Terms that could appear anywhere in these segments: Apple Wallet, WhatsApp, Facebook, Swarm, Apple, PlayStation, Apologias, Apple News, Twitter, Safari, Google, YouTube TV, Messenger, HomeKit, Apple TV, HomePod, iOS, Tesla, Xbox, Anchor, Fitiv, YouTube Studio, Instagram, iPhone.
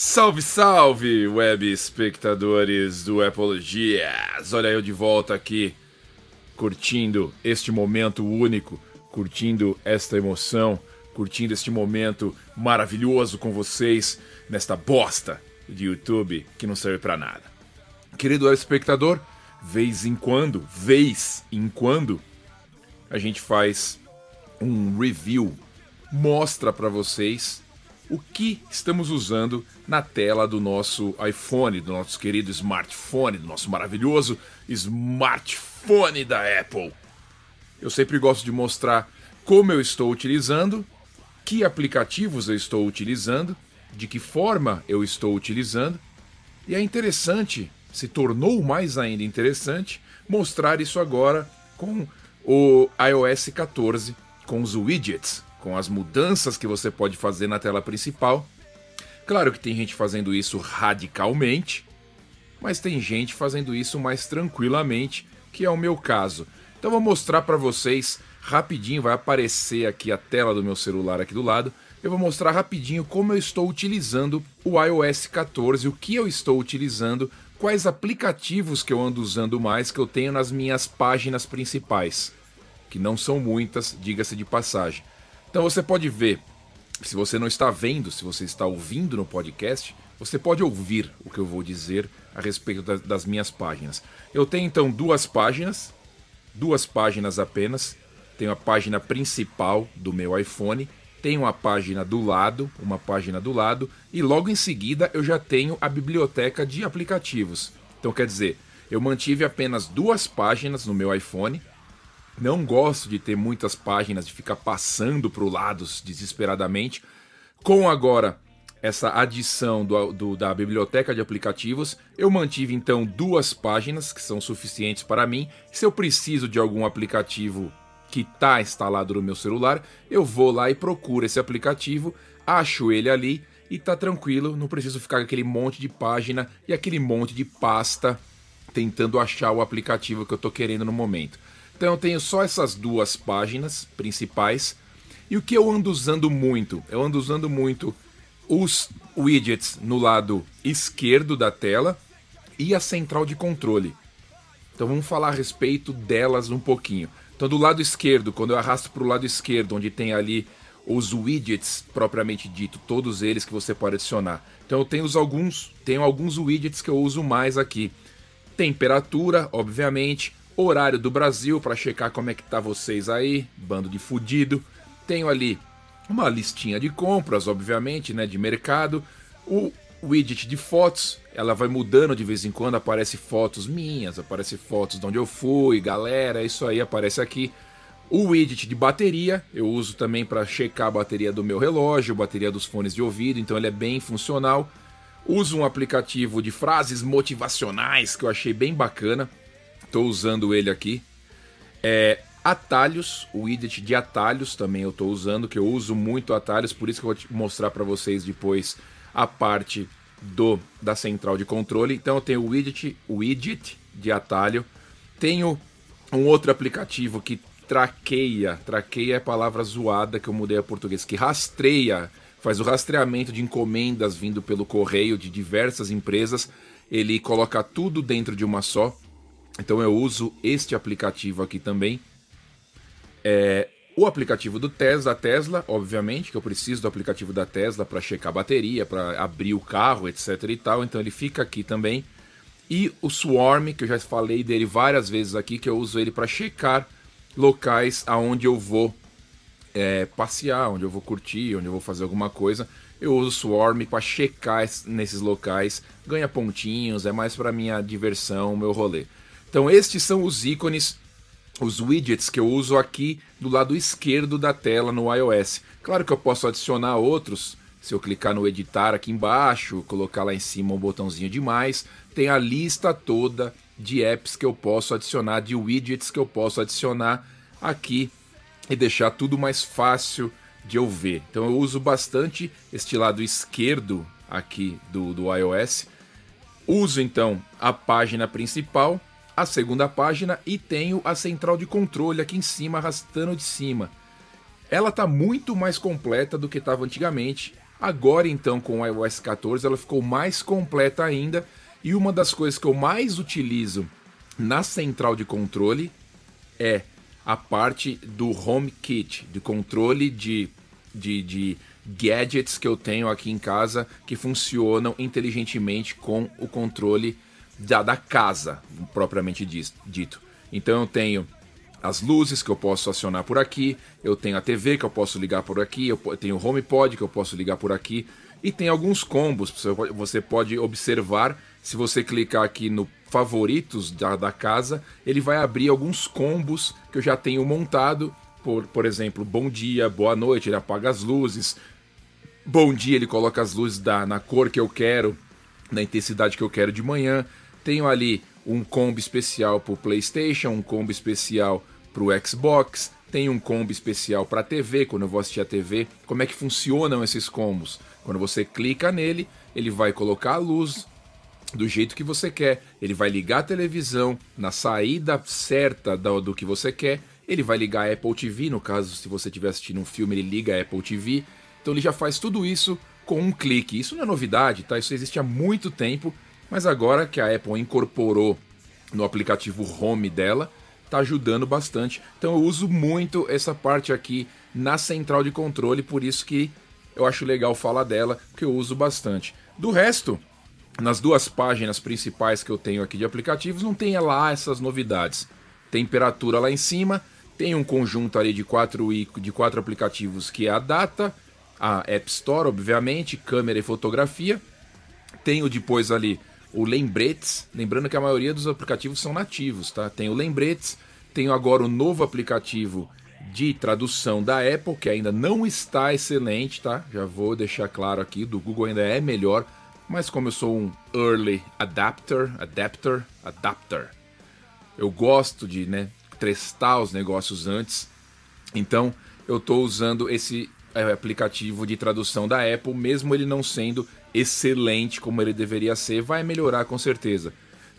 Salve, salve, web espectadores do Apologias! Olha eu de volta aqui, curtindo este momento único, curtindo esta emoção, curtindo este momento maravilhoso com vocês nesta bosta de YouTube que não serve pra nada. Querido web espectador, vez em quando, a gente faz um review, mostra pra vocês o que estamos usando na tela do nosso iPhone, do nosso querido smartphone, do nosso maravilhoso smartphone da Apple. Eu sempre gosto de mostrar como eu estou utilizando, que aplicativos eu estou utilizando, de que forma eu estou utilizando. E é interessante, se tornou mais ainda interessante, mostrar isso agora com o iOS 14, com os widgets, com as mudanças que você pode fazer na tela principal. Claro que tem gente fazendo isso radicalmente, mas tem gente fazendo isso mais tranquilamente, que é o meu caso. Então vou mostrar para vocês rapidinho, vai aparecer aqui a tela do meu celular aqui do lado, eu vou mostrar rapidinho como eu estou utilizando o iOS 14, o que eu estou utilizando, quais aplicativos que eu ando usando mais, que eu tenho nas minhas páginas principais, que não são muitas, diga-se de passagem. Então você pode ver, se você não está vendo, se você está ouvindo no podcast, você pode ouvir o que eu vou dizer a respeito das minhas páginas. Eu tenho então duas páginas apenas. Tenho a página principal do meu iPhone, tenho a página do lado, e logo em seguida eu já tenho a biblioteca de aplicativos. Então quer dizer, eu mantive apenas duas páginas no meu iPhone. Não gosto de ter muitas páginas, de ficar passando para o lado desesperadamente. Com agora essa adição da biblioteca de aplicativos, eu mantive então duas páginas que são suficientes para mim. Se eu preciso de algum aplicativo que está instalado no meu celular, eu vou lá e procuro esse aplicativo, acho ele ali e tá tranquilo. Não preciso ficar com aquele monte de página e aquele monte de pasta tentando achar o aplicativo que eu estou querendo no momento. Então eu tenho só essas duas páginas principais. E o que eu ando usando muito? Eu ando usando muito os widgets no lado esquerdo da tela e a central de controle. Então vamos falar a respeito delas um pouquinho. Então do lado esquerdo, quando eu arrasto para o lado esquerdo, onde tem ali os widgets propriamente dito, todos eles que você pode adicionar. Então eu tenho alguns widgets que eu uso mais aqui. Temperatura, obviamente. Horário do Brasil, para checar como é que tá vocês aí, bando de fudido. Tenho ali uma listinha de compras, obviamente, né, de mercado. O widget de fotos, ela vai mudando de vez em quando, aparece fotos minhas, aparece fotos de onde eu fui, galera, isso aí aparece aqui. O widget de bateria, eu uso também para checar a bateria do meu relógio, bateria dos fones de ouvido, então ele é bem funcional. Uso um aplicativo de frases motivacionais, que eu achei bem bacana. Estou usando ele aqui. Atalhos, o widget de atalhos também eu estou usando, que eu uso muito atalhos, por isso que eu vou te mostrar para vocês depois a parte da central de controle. Então eu tenho o widget de atalho. Tenho um outro aplicativo que traqueia é palavra zoada que eu mudei a português, que rastreia, faz o rastreamento de encomendas vindo pelo correio de diversas empresas. Ele coloca tudo dentro de uma só. Então eu uso este aplicativo aqui também. O aplicativo da Tesla, obviamente, que eu preciso do aplicativo da Tesla para checar a bateria, para abrir o carro, etc e tal. Então ele fica aqui também. E o Swarm, que eu já falei dele várias vezes aqui, que eu uso ele para checar locais aonde eu vou passear, onde eu vou curtir, onde eu vou fazer alguma coisa. Eu uso o Swarm para checar nesses locais, ganha pontinhos, é mais para minha diversão, meu rolê. Então estes são os ícones, os widgets que eu uso aqui do lado esquerdo da tela no iOS. Claro que eu posso adicionar outros, se eu clicar no editar aqui embaixo, colocar lá em cima um botãozinho de mais, tem a lista toda de apps que eu posso adicionar, de widgets que eu posso adicionar aqui e deixar tudo mais fácil de eu ver. Então eu uso bastante este lado esquerdo aqui do iOS. Uso então a página principal, a segunda página, e tenho a central de controle aqui em cima, arrastando de cima. Ela está muito mais completa do que estava antigamente. Agora então com o iOS 14 ela ficou mais completa ainda, e uma das coisas que eu mais utilizo na central de controle é a parte do HomeKit, de controle de gadgets que eu tenho aqui em casa que funcionam inteligentemente com o controle da casa, propriamente dito. Então eu tenho as luzes que eu posso acionar por aqui, eu tenho a TV que eu posso ligar por aqui, eu tenho o HomePod que eu posso ligar por aqui, e tem alguns combos, você pode observar, se você clicar aqui no favoritos da casa, ele vai abrir alguns combos que eu já tenho montado, por exemplo, bom dia, boa noite, ele apaga as luzes, bom dia ele coloca as luzes na cor que eu quero, na intensidade que eu quero de manhã, tenho ali um combo especial para o PlayStation, um combo especial para o Xbox, tem um combo especial para a TV, quando eu vou assistir a TV. Como é que funcionam esses combos? Quando você clica nele, ele vai colocar a luz do jeito que você quer, ele vai ligar a televisão na saída certa do que você quer, ele vai ligar a Apple TV, no caso, se você estiver assistindo um filme, ele liga a Apple TV. Então ele já faz tudo isso com um clique. Isso não é novidade, tá? Isso existe há muito tempo. Mas agora que a Apple incorporou no aplicativo Home dela, está ajudando bastante. Então eu uso muito essa parte aqui na central de controle, por isso que eu acho legal falar dela, porque eu uso bastante. Do resto, nas duas páginas principais que eu tenho aqui de aplicativos, não tem lá essas novidades. Temperatura lá em cima, tem um conjunto ali de quatro aplicativos que é a data, a App Store, obviamente, câmera e fotografia. Tenho depois ali o Lembretes, lembrando que a maioria dos aplicativos são nativos, tá? Tem o Lembretes, tenho agora o novo aplicativo de tradução da Apple, que ainda não está excelente, tá? Já vou deixar claro aqui, do Google ainda é melhor, mas como eu sou um early adapter, eu gosto de, testar os negócios antes, então eu estou usando esse aplicativo de tradução da Apple, mesmo ele não sendo excelente como ele deveria ser, vai melhorar com certeza.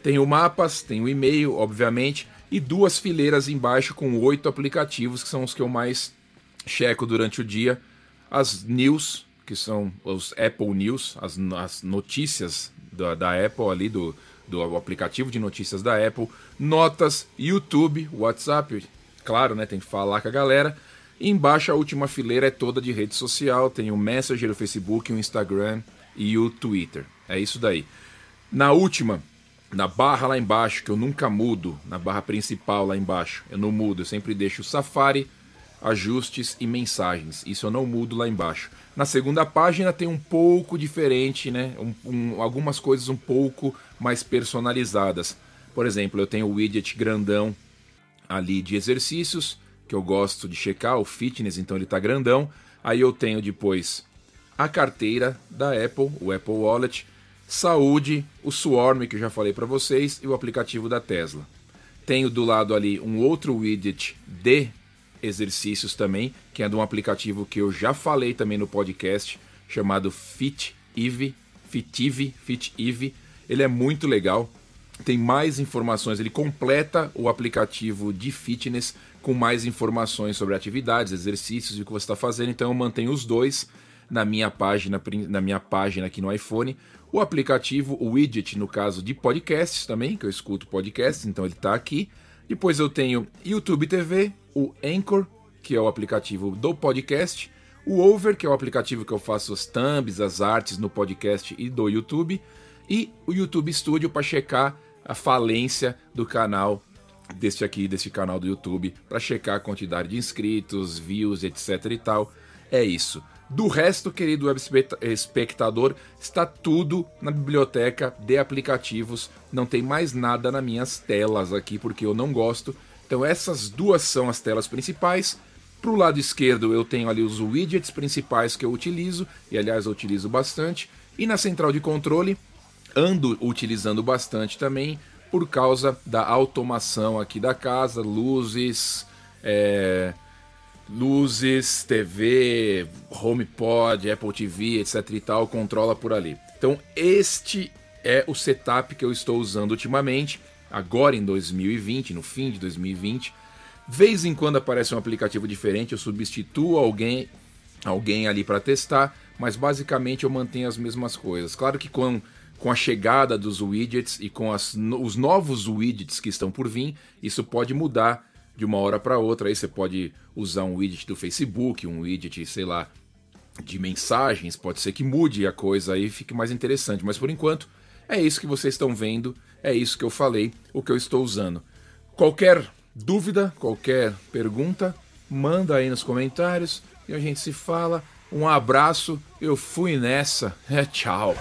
Tem o Mapas, tem o e-mail, obviamente, e duas fileiras embaixo com 8 aplicativos, que são os que eu mais checo durante o dia. As News, que são os Apple News, as notícias da Apple ali, do aplicativo de notícias da Apple. Notas, YouTube, WhatsApp, claro, tem que falar com a galera. E embaixo a última fileira é toda de rede social, tem o Messenger, o Facebook, o Instagram e o Twitter. É isso daí. Na última, na barra lá embaixo, que eu nunca mudo, na barra principal lá embaixo, eu não mudo, eu sempre deixo Safari, ajustes e mensagens. Isso eu não mudo lá embaixo. Na segunda página tem um pouco diferente, algumas coisas um pouco mais personalizadas. Por exemplo, eu tenho o widget grandão ali de exercícios, que eu gosto de checar, o fitness, então ele está grandão. Aí eu tenho depois a carteira da Apple, o Apple Wallet, saúde, o Swarm, que eu já falei para vocês, e o aplicativo da Tesla. Tenho do lado ali um outro widget de exercícios também, que é de um aplicativo que eu já falei também no podcast, chamado Fitiv. Ele é muito legal, tem mais informações, ele completa o aplicativo de fitness com mais informações sobre atividades, exercícios e o que você está fazendo. Então eu mantenho os dois na minha página aqui no iPhone. O aplicativo, o widget, no caso de podcasts também, que eu escuto podcasts, então ele está aqui. Depois eu tenho YouTube TV, o Anchor, que é o aplicativo do podcast, o Over, que é o aplicativo que eu faço as thumbs, as artes no podcast e do YouTube, e o YouTube Studio para checar a falência do canal desse canal do YouTube, para checar a quantidade de inscritos, views, etc e tal. É isso. Do resto, querido web espectador, está tudo na biblioteca de aplicativos. Não tem mais nada nas minhas telas aqui, porque eu não gosto. Então essas duas são as telas principais. Para o lado esquerdo eu tenho ali os widgets principais que eu utilizo, e aliás eu utilizo bastante. E na central de controle ando utilizando bastante também, por causa da automação aqui da casa, luzes, TV, HomePod, Apple TV, etc e tal, controla por ali. Então este é o setup que eu estou usando ultimamente, agora em 2020, no fim de 2020. Vez em quando aparece um aplicativo diferente, eu substituo alguém alguém ali para testar, mas basicamente eu mantenho as mesmas coisas. Claro que com a chegada dos widgets e com os novos widgets que estão por vir, isso pode mudar de uma hora para outra. Aí você pode usar um widget do Facebook, um widget, sei lá, de mensagens, pode ser que mude a coisa aí e fique mais interessante. Mas por enquanto, é isso que vocês estão vendo, é isso que eu falei, o que eu estou usando. Qualquer dúvida, qualquer pergunta, manda aí nos comentários e a gente se fala. Um abraço, eu fui nessa, tchau.